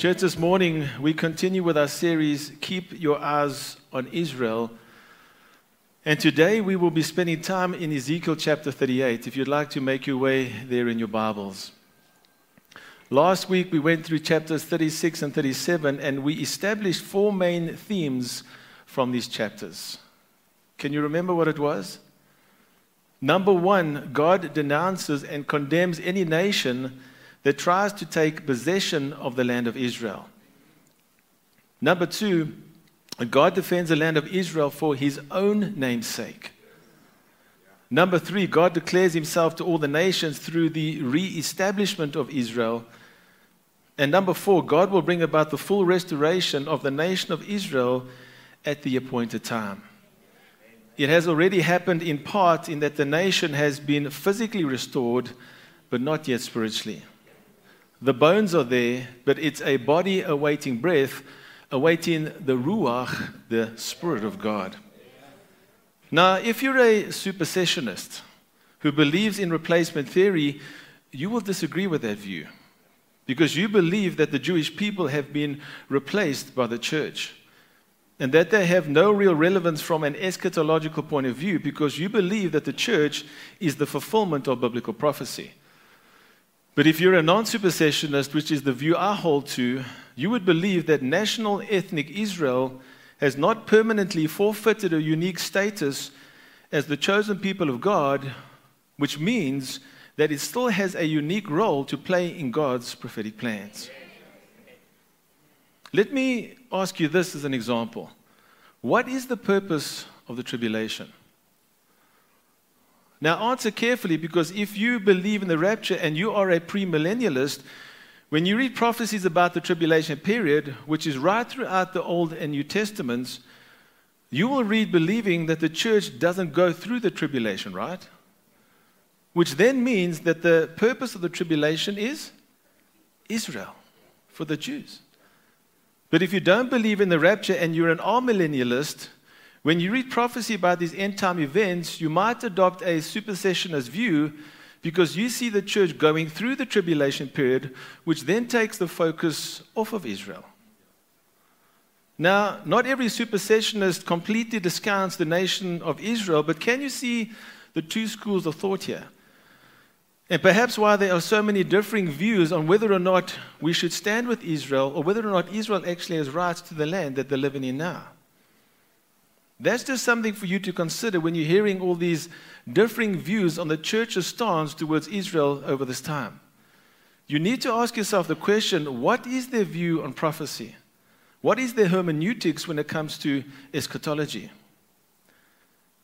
Church, this morning we continue with our series, Keep Your Eyes on Israel. And today we will be spending time in Ezekiel chapter 38, if you'd like to make your way there in your Bibles. Last week we went through chapters 36 and 37, and we established four main themes from these chapters. Can you remember what it was? Number one, God denounces and condemns any nation that tries to take possession of the land of Israel. Number two, God defends the land of Israel for his own name's sake. Number three, God declares himself to all the nations through the re-establishment of Israel. And number four, God will bring about the full restoration of the nation of Israel at the appointed time. It has already happened in part in that the nation has been physically restored, but not yet spiritually. The bones are there, but it's a body awaiting breath, awaiting the Ruach, the Spirit of God. Now, if you're a supersessionist who believes in replacement theory, you will disagree with that view, because you believe that the Jewish people have been replaced by the church, and that they have no real relevance from an eschatological point of view, because you believe that the church is the fulfillment of biblical prophecy. But if you're a non-supersessionist, which is the view I hold to, you would believe that national ethnic Israel has not permanently forfeited a unique status as the chosen people of God, which means that it still has a unique role to play in God's prophetic plans. Let me ask you this as an example. What is the purpose of the tribulation? Now, answer carefully, because if you believe in the rapture and you are a premillennialist, when you read prophecies about the tribulation period, which is right throughout the Old and New Testaments, you will read believing that the church doesn't go through the tribulation, right? Which then means that the purpose of the tribulation is Israel, for the Jews. But if you don't believe in the rapture and you're an amillennialist, when you read prophecy about these end-time events, you might adopt a supersessionist view, because you see the church going through the tribulation period, which then takes the focus off of Israel. Now, not every supersessionist completely discounts the nation of Israel, but can you see the two schools of thought here? And perhaps why there are so many differing views on whether or not we should stand with Israel, or whether or not Israel actually has rights to the land that they're living in now. That's just something for you to consider when you're hearing all these differing views on the church's stance towards Israel over this time. You need to ask yourself the question, what is their view on prophecy? What is their hermeneutics when it comes to eschatology?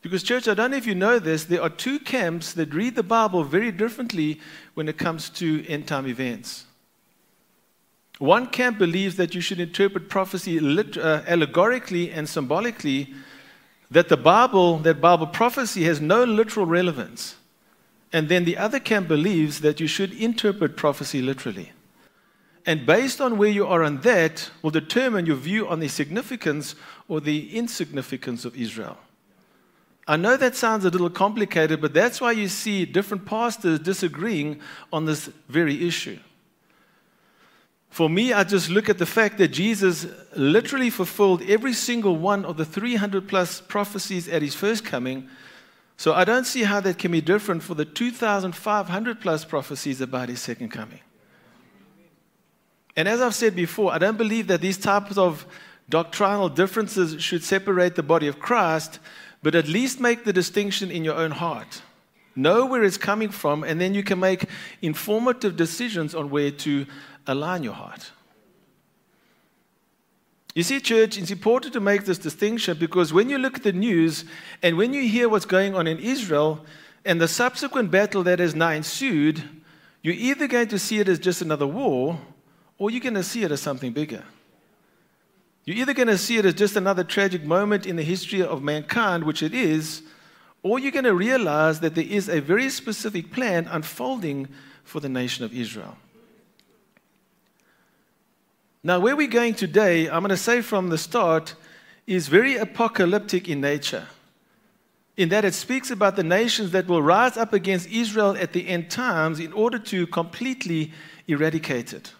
Because, church, I don't know if you know this, there are two camps that read the Bible very differently when it comes to end-time events. One camp believes that you should interpret prophecy allegorically and symbolically, that Bible prophecy has no literal relevance. And then the other camp believes that you should interpret prophecy literally. And based on where you are on that will determine your view on the significance or the insignificance of Israel. I know that sounds a little complicated, but that's why you see different pastors disagreeing on this very issue. For me, I just look at the fact that Jesus literally fulfilled every single one of the 300 plus prophecies at his first coming. So I don't see how that can be different for the 2,500 plus prophecies about his second coming. And as I've said before, I don't believe that these types of doctrinal differences should separate the body of Christ, but at least make the distinction in your own heart. Know where it's coming from, and then you can make informative decisions on where to align your heart. You see, church, it's important to make this distinction, because when you look at the news and when you hear what's going on in Israel and the subsequent battle that has now ensued, you're either going to see it as just another war, or you're going to see it as something bigger. You're either going to see it as just another tragic moment in the history of mankind, which it is, or you're going to realize that there is a very specific plan unfolding for the nation of Israel. Now, where we're going today, I'm going to say from the start, is very apocalyptic in nature, in that it speaks about the nations that will rise up against Israel at the end times in order to completely eradicate it.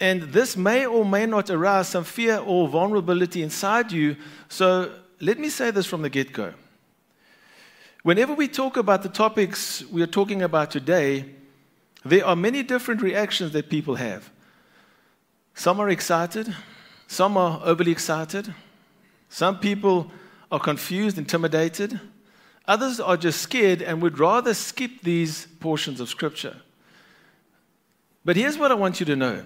And this may or may not arouse some fear or vulnerability inside you. So let me say this from the get-go. Whenever we talk about the topics we are talking about today, there are many different reactions that people have. Some are excited. Some are overly excited. Some people are confused, intimidated. Others are just scared and would rather skip these portions of Scripture. But here's what I want you to know.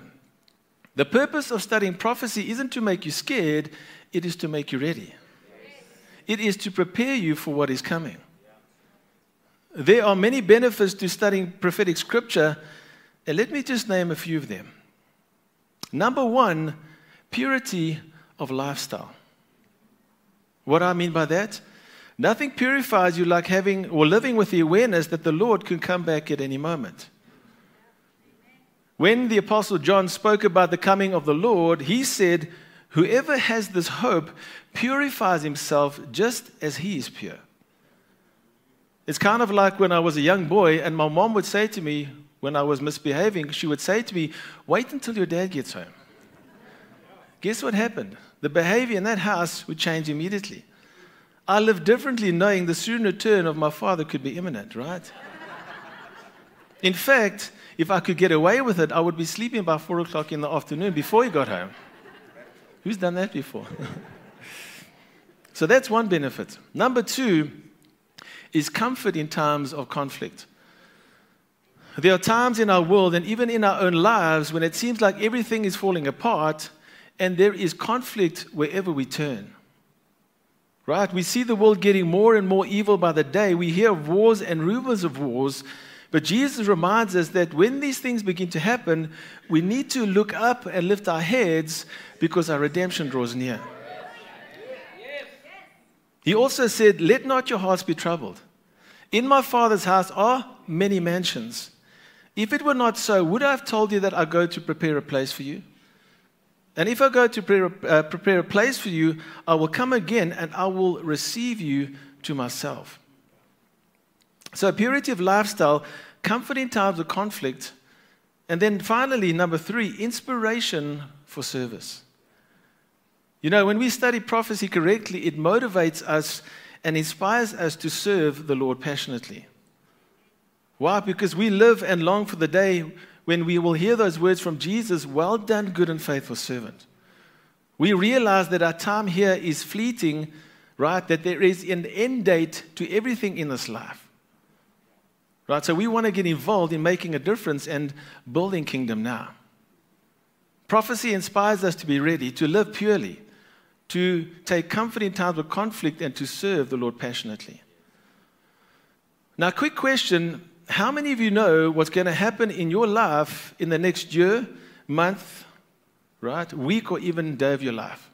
The purpose of studying prophecy isn't to make you scared. It is to make you ready. It is to prepare you for what is coming. There are many benefits to studying prophetic Scripture, and let me just name a few of them. Number one, purity of lifestyle. What do I mean by that? Nothing purifies you like having or living with the awareness that the Lord can come back at any moment. When the Apostle John spoke about the coming of the Lord, he said, "Whoever has this hope purifies himself just as he is pure." It's kind of like when I was a young boy and my mom would say to me, when I was misbehaving, she would say to me, "Wait until your dad gets home." Guess what happened? The behavior in that house would change immediately. I lived differently knowing the soon return of my father could be imminent, right? In fact, if I could get away with it, I would be sleeping by 4 o'clock in the afternoon before he got home. Who's done that before? So that's one benefit. Number two is comfort in times of conflict. There are times in our world and even in our own lives when it seems like everything is falling apart and there is conflict wherever we turn. Right? We see the world getting more and more evil by the day. We hear of wars and rumors of wars. But Jesus reminds us that when these things begin to happen, we need to look up and lift our heads because our redemption draws near. He also said, "Let not your hearts be troubled. In my Father's house are many mansions. If it were not so, would I have told you that I go to prepare a place for you? And if I go to prepare a place for you, I will come again and I will receive you to myself." So purity of lifestyle, comfort in times of conflict. And then finally, number three, inspiration for service. You know, when we study prophecy correctly, it motivates us and inspires us to serve the Lord passionately. Why? Because we live and long for the day when we will hear those words from Jesus, "Well done, good and faithful servant." We realize that our time here is fleeting, right? That there is an end date to everything in this life. Right, so we want to get involved in making a difference and building kingdom now. Prophecy inspires us to be ready, to live purely, to take comfort in times of conflict, and to serve the Lord passionately. Now, quick question. How many of you know what's going to happen in your life in the next year, month, right, week, or even day of your life?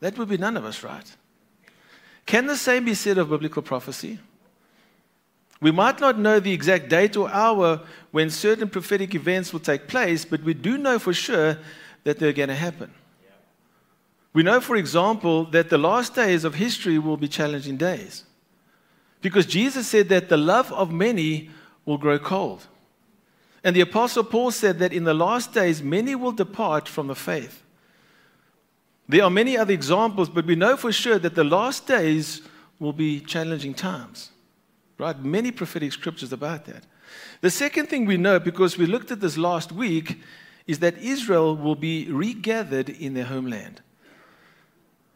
That would be none of us, right? Can the same be said of biblical prophecy? We might not know the exact date or hour when certain prophetic events will take place, but we do know for sure that they're going to happen. Yeah. We know, for example, that the last days of history will be challenging days because Jesus said that the love of many will grow cold. And the Apostle Paul said that in the last days, many will depart from the faith. There are many other examples, but we know for sure that the last days will be challenging times. Right? Many prophetic scriptures about that. The second thing we know, because we looked at this last week, is that Israel will be regathered in their homeland.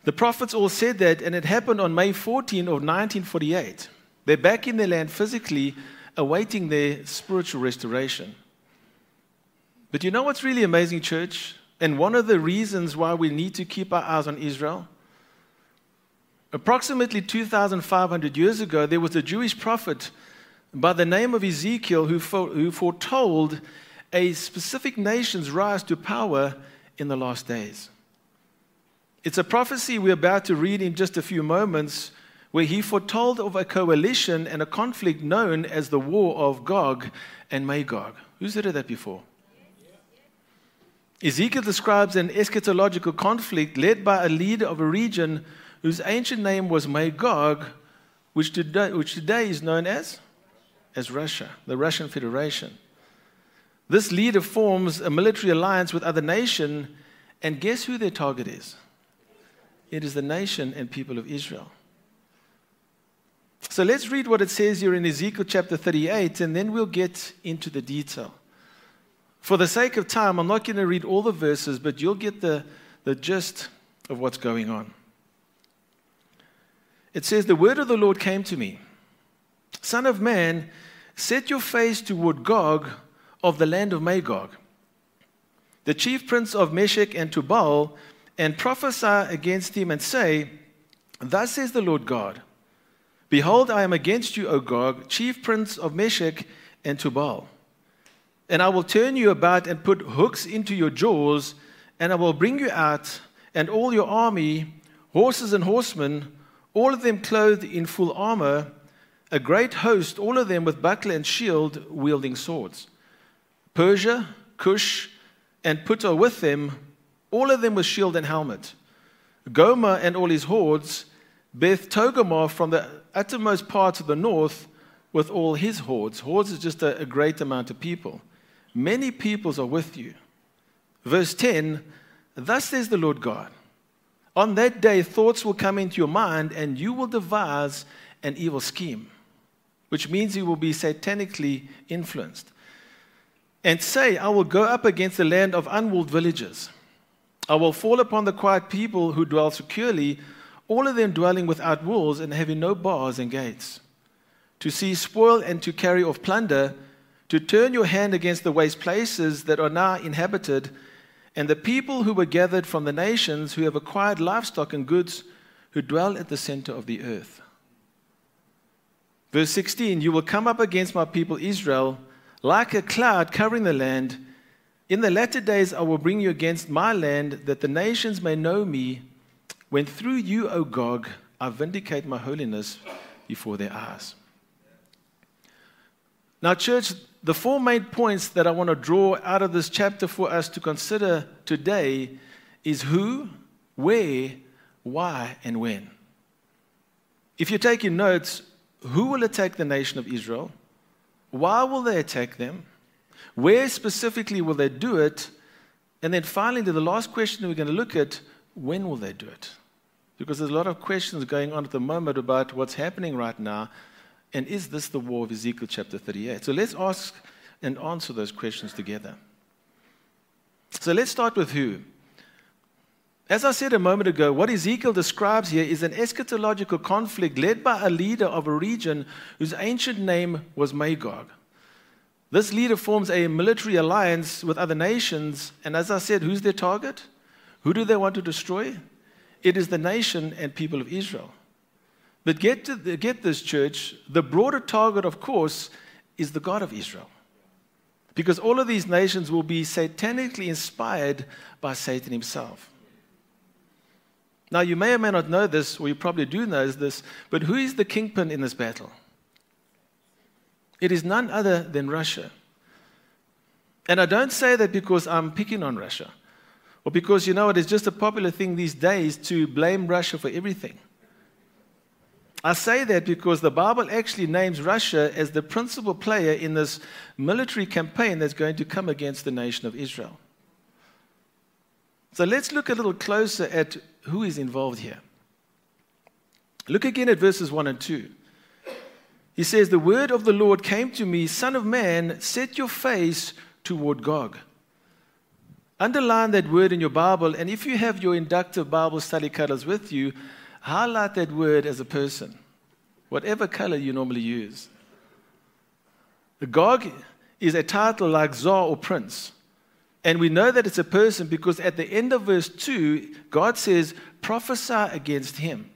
The prophets all said that, and it happened on May 14 of 1948. They're back in their land physically, awaiting their spiritual restoration. But you know what's really amazing, church? And one of the reasons why we need to keep our eyes on Israel? Approximately 2,500 years ago, there was a Jewish prophet by the name of Ezekiel who foretold a specific nation's rise to power in the last days. It's a prophecy we're about to read in just a few moments where he foretold of a coalition and a conflict known as the War of Gog and Magog. Who's heard of that before? Ezekiel describes an eschatological conflict led by a leader of a region whose ancient name was Magog, which today is known as Russia, the Russian Federation. This leader forms a military alliance with other nation, and guess who their target is? It is the nation and people of Israel. So let's read what it says here in Ezekiel chapter 38, and then we'll get into the detail. For the sake of time, I'm not going to read all the verses, but you'll get the gist of what's going on. It says, "The word of the Lord came to me. Son of man, set your face toward Gog of the land of Magog, the chief prince of Meshech and Tubal, and prophesy against him and say, Thus says the Lord God, Behold, I am against you, O Gog, chief prince of Meshech and Tubal. And I will turn you about and put hooks into your jaws, and I will bring you out, and all your army, horses and horsemen, all of them clothed in full armor, a great host, all of them with buckler and shield, wielding swords. Persia, Cush, and Put are with them, all of them with shield and helmet. Gomer and all his hordes, Beth Togarmah from the uttermost parts of the north with all his hordes." Hordes is just a great amount of people. "Many peoples are with you." Verse 10, "Thus says the Lord God, on that day thoughts will come into your mind and you will devise an evil scheme," which means you will be satanically influenced, "and say, I will go up against the land of unwalled villages. I will fall upon the quiet people who dwell securely, all of them dwelling without walls and having no bars and gates, to seize spoil and to carry off plunder, to turn your hand against the waste places that are now inhabited, and the people who were gathered from the nations, who have acquired livestock and goods, who dwell at the center of the earth." Verse 16, "You will come up against my people Israel like a cloud covering the land. In the latter days I will bring you against my land, that the nations may know me, when through you, O Gog, I vindicate my holiness before their eyes." Now, church, the four main points that I want to draw out of this chapter for us to consider today is who, where, why, and when. If you're taking notes, who will attack the nation of Israel? Why will they attack them? Where specifically will they do it? And then finally, the last question we're going to look at, when will they do it? Because there's a lot of questions going on at the moment about what's happening right now. And is this the war of Ezekiel chapter 38? So let's ask and answer those questions together. So let's start with who. As I said a moment ago, what Ezekiel describes here is an eschatological conflict led by a leader of a region whose ancient name was Magog. This leader forms a military alliance with other nations, and as I said, who's their target? Who do they want to destroy? It is the nation and people of Israel. But get this, church, the broader target, of course, is the God of Israel. Because all of these nations will be satanically inspired by Satan himself. Now, you may or may not know this, or you probably do know this, but who is the kingpin in this battle? It is none other than Russia. And I don't say that because I'm picking on Russia, or because, you know, it is just a popular thing these days to blame Russia for everything. I say that because the Bible actually names Russia as the principal player in this military campaign that's going to come against the nation of Israel. So let's look a little closer at who is involved here. Look again at verses 1 and 2. He says, "The word of the Lord came to me, Son of man, set your face toward Gog." Underline that word in your Bible, and if you have your inductive Bible study colors with you, highlight that word as a person, whatever color you normally use. Gog is a title like Tsar or Prince, and we know that it's a person because at the end of verse 2, God says, "Prophesy against him."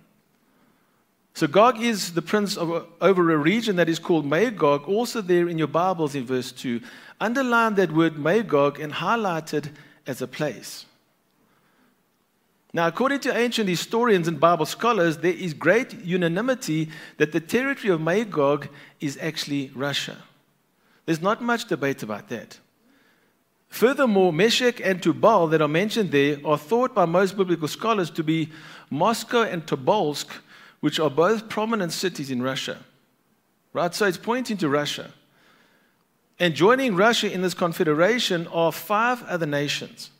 So Gog is the prince over a region that is called Magog, also there in your Bibles in verse 2. Underline that word Magog and highlight it as a place. Now, according to ancient historians and Bible scholars, there is great unanimity that the territory of Magog is actually Russia. There's not much debate about that. Furthermore, Meshech and Tubal that are mentioned there are thought by most biblical scholars to be Moscow and Tobolsk, which are both prominent cities in Russia, right? So it's pointing to Russia. And joining Russia in this confederation are 5 other nations.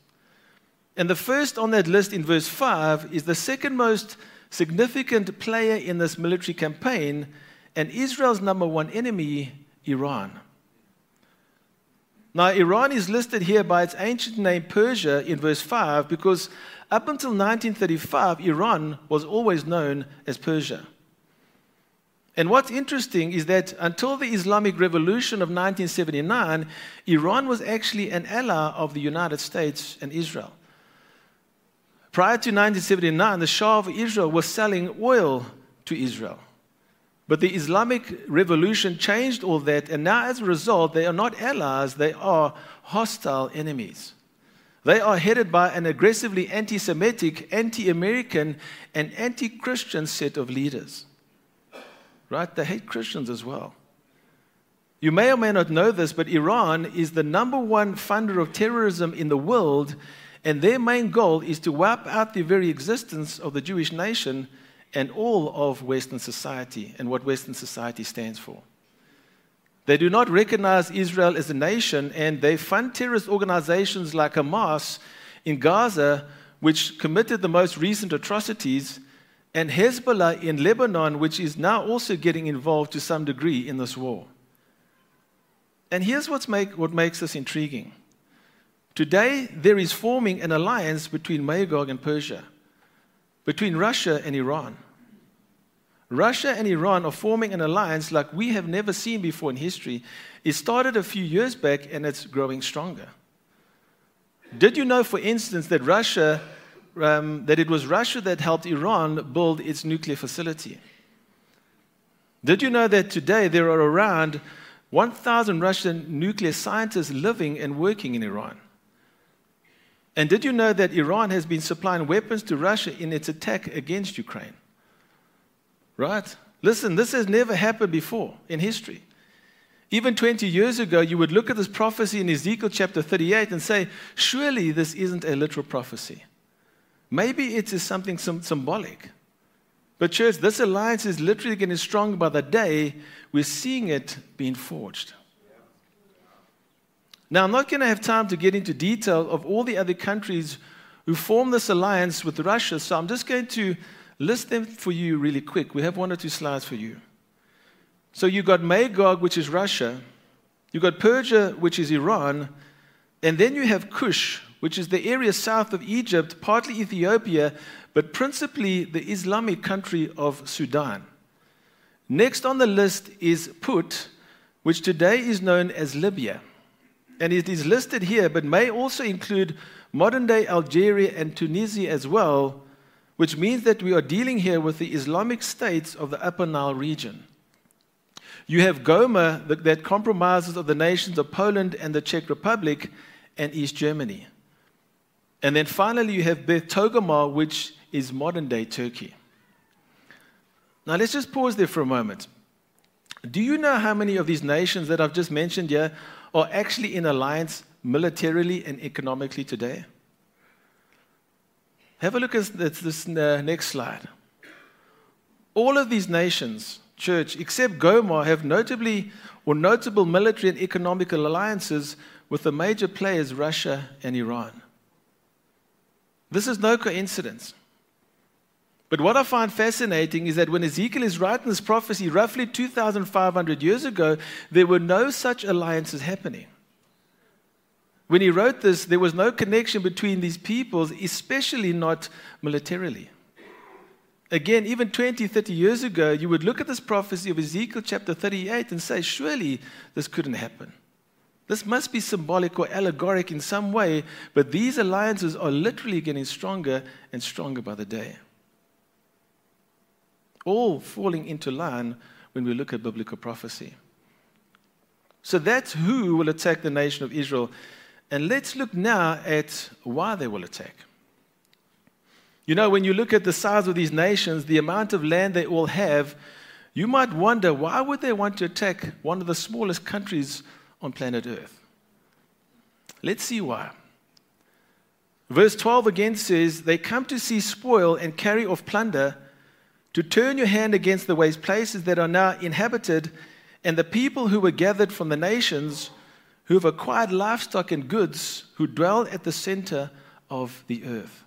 And the first on that list in verse 5 is the second most significant player in this military campaign, and Israel's number one enemy, Iran. Now, Iran is listed here by its ancient name Persia in verse 5 because up until 1935, Iran was always known as Persia. And what's interesting is that until the Islamic Revolution of 1979, Iran was actually an ally of the United States and Israel. Prior to 1979, the Shah of Israel was selling oil to Israel. But the Islamic Revolution changed all that, and now as a result, they are not allies, they are hostile enemies. They are headed by an aggressively anti-Semitic, anti-American, and anti-Christian set of leaders. Right? They hate Christians as well. You may or may not know this, but Iran is the number one funder of terrorism in the world, and their main goal is to wipe out the very existence of the Jewish nation and all of Western society and what Western society stands for. They do not recognize Israel as a nation, and they fund terrorist organizations like Hamas in Gaza, which committed the most recent atrocities, and Hezbollah in Lebanon, which is now also getting involved to some degree in this war. And here's what makes this intriguing. Today, there is forming an alliance between Magog and Persia, between Russia and Iran. Russia and Iran are forming an alliance like we have never seen before in history. It started a few years back, and it's growing stronger. Did you know, for instance, that it was Russia that helped Iran build its nuclear facility? Did you know that today there are around 1,000 Russian nuclear scientists living and working in Iran? And did you know that Iran has been supplying weapons to Russia in its attack against Ukraine? Right? Listen, this has never happened before in history. Even 20 years ago, you would look at this prophecy in Ezekiel chapter 38 and say, surely this isn't a literal prophecy. Maybe it is something symbolic. But church, this alliance is literally getting stronger by the day. We're seeing it being forged. Now, I'm not going to have time to get into detail of all the other countries who form this alliance with Russia, so I'm just going to list them for you really quick. We have 1 or 2 slides for you. So you've got Magog, which is Russia. You've got Persia, which is Iran. And then you have Cush, which is the area south of Egypt, partly Ethiopia, but principally the Islamic country of Sudan. Next on the list is Put, which today is known as Libya. And it is listed here, but may also include modern-day Algeria and Tunisia as well, which means that we are dealing here with the Islamic states of the Upper Nile region. You have Gomer, that compromises of the nations of Poland and the Czech Republic and East Germany. And then finally you have Beth Togarmah, which is modern-day Turkey. Now let's just pause there for a moment. Do you know how many of these nations that I've just mentioned here are actually in alliance militarily and economically today? Have a look at this next slide. All of these nations, church, except Gomer, have notable military and economical alliances with the major players, Russia and Iran. This is no coincidence. But what I find fascinating is that when Ezekiel is writing this prophecy roughly 2,500 years ago, there were no such alliances happening. When he wrote this, there was no connection between these peoples, especially not militarily. Again, even 20, 30 years ago, you would look at this prophecy of Ezekiel chapter 38 and say, surely this couldn't happen. This must be symbolic or allegoric in some way, but these alliances are literally getting stronger and stronger by the day. All falling into line when we look at biblical prophecy. So that's who will attack the nation of Israel. And let's look now at why they will attack. You know, when you look at the size of these nations, the amount of land they all have, you might wonder, why would they want to attack one of the smallest countries on planet Earth? Let's see why. Verse 12 again says, they come to seize spoil and carry off plunder, to turn your hand against the waste places that are now inhabited, and the people who were gathered from the nations who have acquired livestock and goods, who dwell at the center of the earth.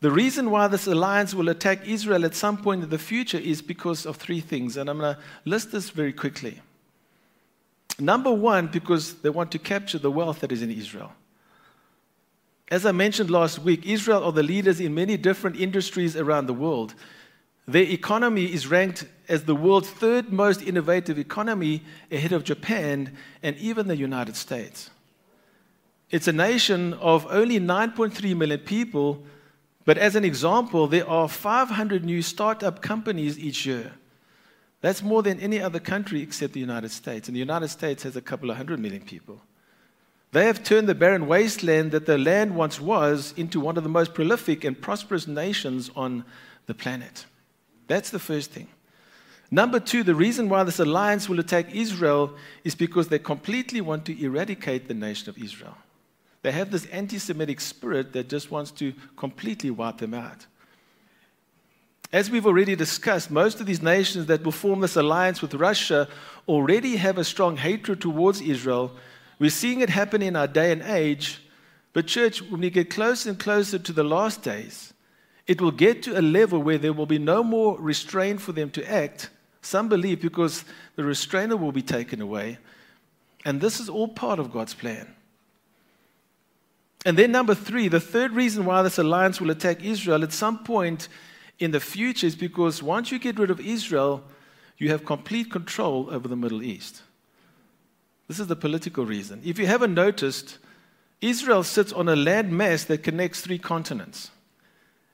The reason why this alliance will attack Israel at some point in the future is because of three things, and I'm going to list this very quickly. Number one, because they want to capture the wealth that is in Israel. As I mentioned last week, Israel are the leaders in many different industries around the world. Their economy is ranked as the world's third most innovative economy, ahead of Japan and even the United States. It's a nation of only 9.3 million people, but as an example, there are 500 new startup companies each year. That's more than any other country except the United States, and the United States has a couple of 100 million people. They have turned the barren wasteland that the land once was into one of the most prolific and prosperous nations on the planet. That's the first thing. Number two, the reason why this alliance will attack Israel is because they completely want to eradicate the nation of Israel. They have this anti-Semitic spirit that just wants to completely wipe them out. As we've already discussed, most of these nations that will form this alliance with Russia already have a strong hatred towards Israel. We're seeing it happen in our day and age, but church, when we get closer and closer to the last days, it will get to a level where there will be no more restraint for them to act. Some believe because the restrainer will be taken away. And this is all part of God's plan. And then number three, the third reason why this alliance will attack Israel at some point in the future is because once you get rid of Israel, you have complete control over the Middle East. This is the political reason. If you haven't noticed, Israel sits on a land mass that connects three continents.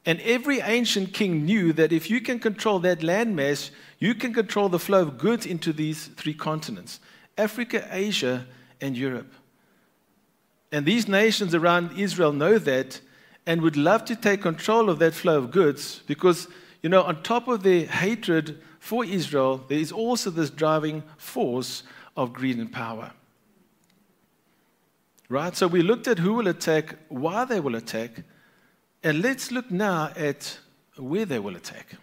And every ancient king knew that if you can control that land mass, you can control the flow of goods into these three continents: Africa, Asia, and Europe. And these nations around Israel know that and would love to take control of that flow of goods because, you know, on top of their hatred for Israel, there is also this driving force of greed and power. Right? So we looked at who will attack, why they will attack, and let's look now at where they will attack.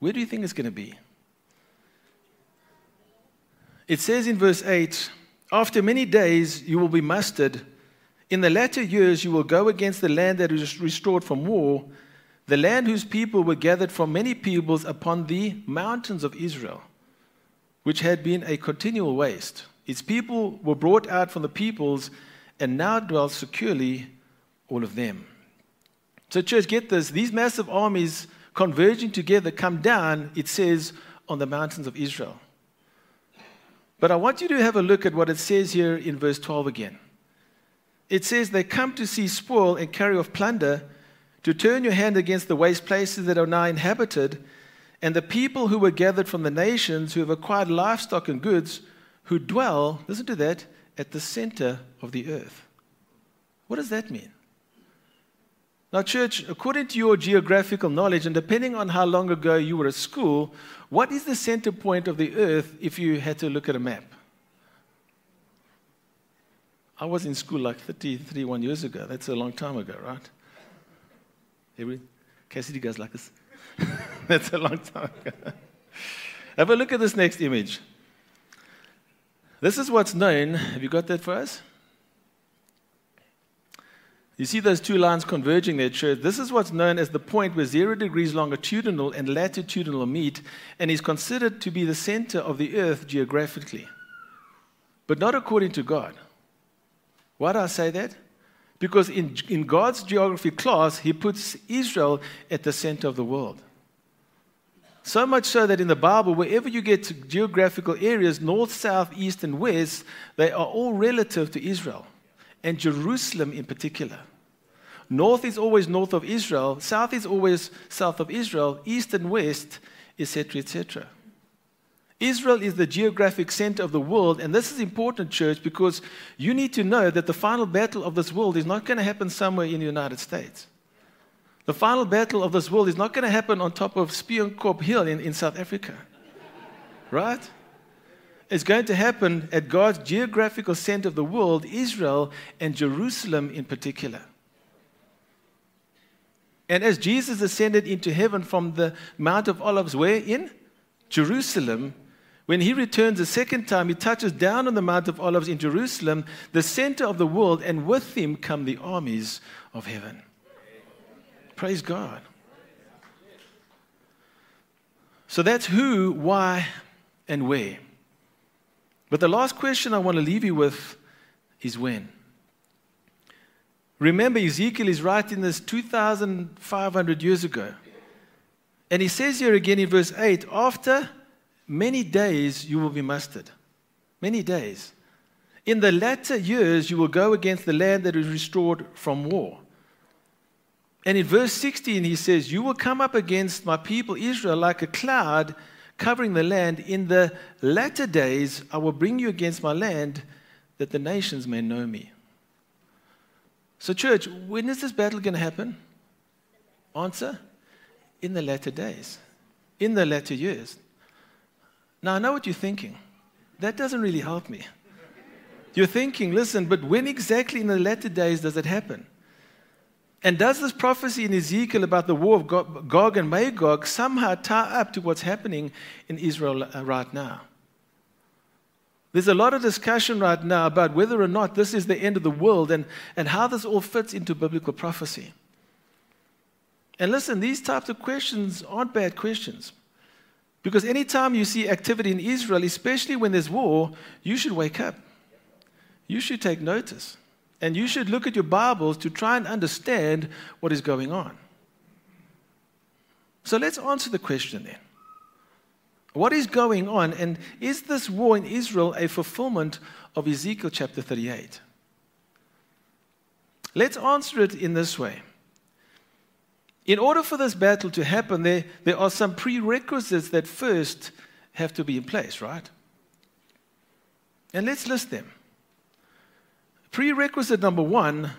Where do you think it's going to be? It says in verse 8, "After many days you will be mustered. In the latter years you will go against the land that is restored from war, the land whose people were gathered from many peoples upon the mountains of Israel, which had been a continual waste. Its people were brought out from the peoples and now dwell securely, all of them." So church, get this. These massive armies converging together come down, it says, on the mountains of Israel. But I want you to have a look at what it says here in verse 12 again. It says, "They come to seize spoil and carry off plunder, to turn your hand against the waste places that are now inhabited, and the people who were gathered from the nations, who have acquired livestock and goods, who dwell," listen to that, "at the center of the earth." What does that mean? Now, church, according to your geographical knowledge, and depending on how long ago you were at school, what is the center point of the earth if you had to look at a map? I was in school like 31 years ago. That's a long time ago, right? Cassidy goes like this. That's a long time ago. Have a look at this next image. This is what's known. Have you got that for us? You see those two lines converging there, church? This is what's known as the point where 0 degrees longitudinal and latitudinal meet, and is considered to be the center of the earth geographically. But not according to God. Why do I say that? Because in God's geography class, He puts Israel at the center of the world. So much so that in the Bible, wherever you get to geographical areas, north, south, east, and west, they are all relative to Israel, and Jerusalem in particular. North is always north of Israel, south is always south of Israel, east and west, etc., etc. Israel is the geographic center of the world, and this is important, church, because you need to know that the final battle of this world is not going to happen somewhere in the United States. The final battle of this world is not going to happen on top of Spion Kop Hill in South Africa, right? It's going to happen at God's geographical center of the world, Israel, and Jerusalem in particular. And as Jesus ascended into heaven from the Mount of Olives, where in? Jerusalem, When he returns the second time, he touches down on the Mount of Olives in Jerusalem, the center of the world, and with him come the armies of heaven. Praise God. So that's who, why, and where. But the last question I want to leave you with is when. Remember, Ezekiel is writing this 2,500 years ago. And he says here again in verse 8, after many days you will be mustered. Many days. In the latter years you will go against the land that is restored from war. And in verse 16 he says, you will come up against my people Israel like a cloud covering the land. In the latter days I will bring you against my land that the nations may know me. So church, when is this battle going to happen? Answer, in the latter days, in the latter years. Now I know what you're thinking. That doesn't really help me. You're thinking, listen, but when exactly in the latter days does it happen? And does this prophecy in Ezekiel about the war of Gog and Magog somehow tie up to what's happening in Israel right now? There's a lot of discussion right now about whether or not this is the end of the world and how this all fits into biblical prophecy. And listen, these types of questions aren't bad questions. Because anytime you see activity in Israel, especially when there's war, you should wake up. You should take notice. And you should look at your Bibles to try and understand what is going on. So let's answer the question then. What is going on, and is this war in Israel a fulfillment of Ezekiel chapter 38? Let's answer it in this way. In order for this battle to happen, there are some prerequisites that first have to be in place, right? And let's list them. Prerequisite number one,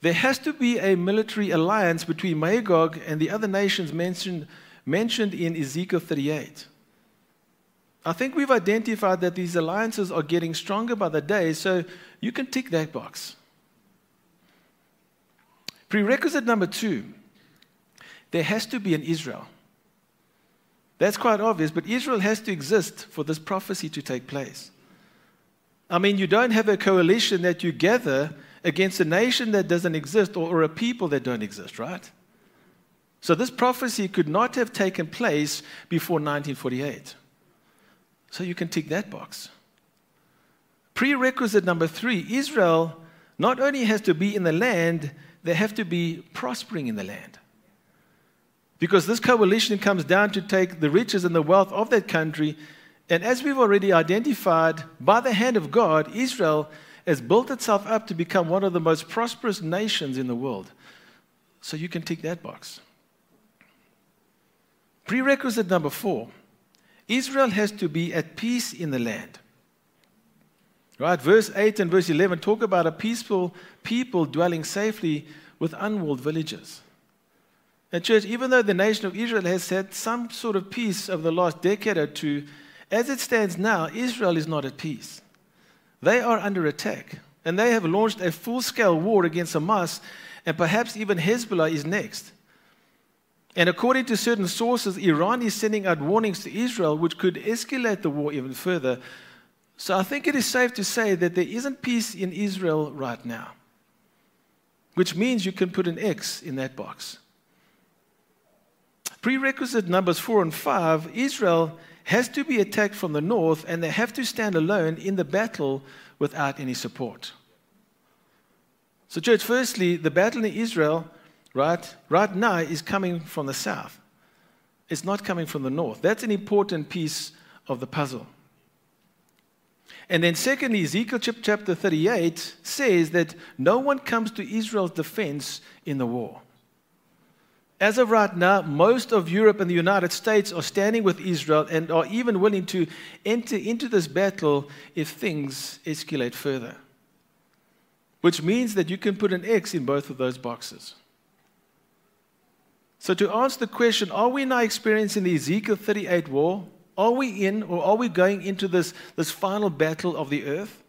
there has to be a military alliance between Magog and the other nations mentioned in Ezekiel 38. I think we've identified that these alliances are getting stronger by the day, so you can tick that box. Prerequisite number two, there has to be an Israel. That's quite obvious, but Israel has to exist for this prophecy to take place. I mean, you don't have a coalition that you gather against a nation that doesn't exist or a people that don't exist, right? So this prophecy could not have taken place before 1948. So you can tick that box. Prerequisite number three, Israel not only has to be in the land, they have to be prospering in the land. Because this coalition comes down to take the riches and the wealth of that country, and as we've already identified, by the hand of God, Israel has built itself up to become one of the most prosperous nations in the world. So you can tick that box. Prerequisite number four, Israel has to be at peace in the land. Right? Verse 8 and verse 11 talk about a peaceful people dwelling safely with unwalled villages. And church, even though the nation of Israel has had some sort of peace over the last decade or two, as it stands now, Israel is not at peace. They are under attack, and they have launched a full-scale war against Hamas, and perhaps even Hezbollah is next. And according to certain sources, Iran is sending out warnings to Israel, which could escalate the war even further. So I think it is safe to say that there isn't peace in Israel right now, which means you can put an X in that box. Prerequisite numbers 4 and 5, Israel has to be attacked from the north, and they have to stand alone in the battle without any support. So church, firstly, the battle in Israel right now is coming from the south. It's not coming from the north. That's an important piece of the puzzle. And then secondly, Ezekiel chapter 38 says that no one comes to Israel's defense in the war. As of right now, most of Europe and the United States are standing with Israel and are even willing to enter into this battle if things escalate further. Which means that you can put an X in both of those boxes. So to answer the question, are we now experiencing the Ezekiel 38 war? Are we in, or are we going into this final battle of the earth?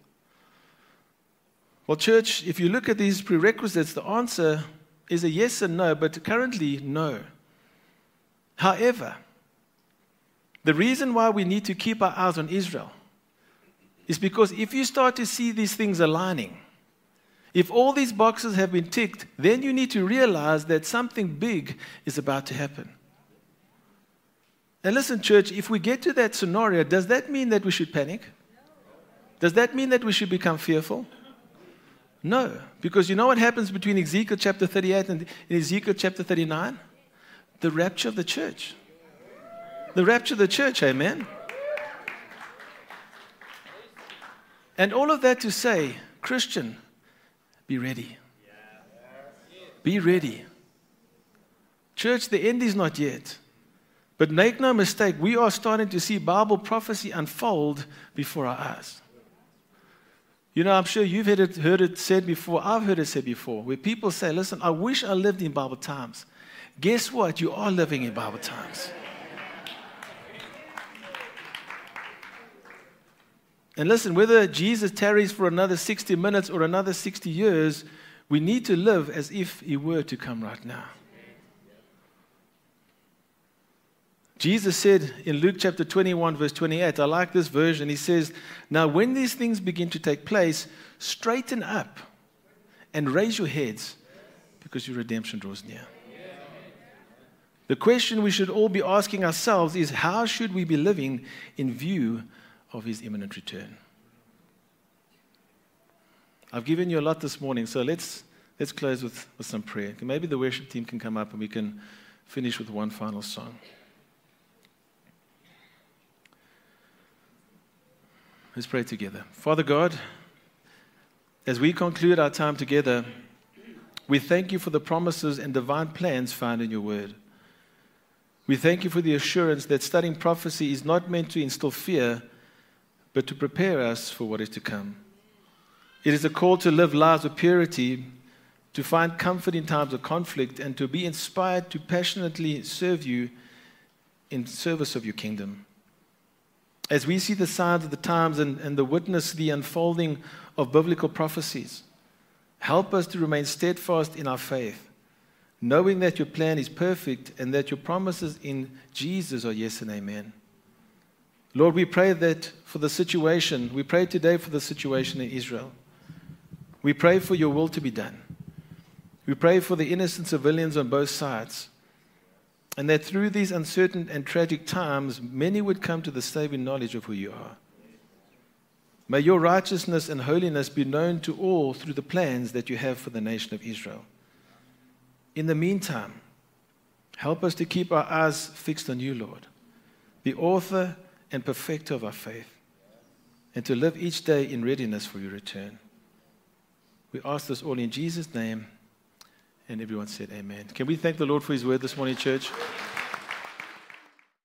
Well, church, if you look at these prerequisites, the answer is a yes and no, but currently no. However, The reason why we need to keep our eyes on Israel is because if you start to see these things aligning, if all these boxes have been ticked, then you need to realize that something big is about to happen. And listen, church, if we get to that scenario, does that mean that we should panic? Does that mean that we should become fearful? No, because you know what happens between Ezekiel chapter 38 and Ezekiel chapter 39? The rapture of the church. The rapture of the church, amen? And all of that to say, Christian, be ready. Be ready. Church, the end is not yet. But make no mistake, we are starting to see Bible prophecy unfold before our eyes. You know, I'm sure you've heard it said before, I've heard it said before, where people say, listen, I wish I lived in Bible times. Guess what? You are living in Bible times. And listen, whether Jesus tarries for another 60 minutes or another 60 years, we need to live as if he were to come right now. Jesus said in Luke chapter 21, verse 28, I like this version. He says, now when these things begin to take place, straighten up and raise your heads because your redemption draws near. The question we should all be asking ourselves is, how should we be living in view of his imminent return? I've given you a lot this morning, so let's close with some prayer. Maybe the worship team can come up and we can finish with one final song. Let's pray together. Father God, as we conclude our time together, we thank you for the promises and divine plans found in your word. We thank you for the assurance that studying prophecy is not meant to instill fear, but to prepare us for what is to come. It is a call to live lives of purity, to find comfort in times of conflict, and to be inspired to passionately serve you in service of your kingdom. As we see the signs of the times and the witness the unfolding of biblical prophecies, help us to remain steadfast in our faith, knowing that your plan is perfect and that your promises in Jesus are yes and amen. Lord, we pray that for the situation, we pray today for the situation in Israel. We pray for your will to be done. We pray for the innocent civilians on both sides. And that through these uncertain and tragic times, many would come to the saving knowledge of who you are. May your righteousness and holiness be known to all through the plans that you have for the nation of Israel. In the meantime, help us to keep our eyes fixed on you, Lord, the author and perfecter of our faith, and to live each day in readiness for your return. We ask this all in Jesus' name. And everyone said amen. Can we thank the Lord for his word this morning, church?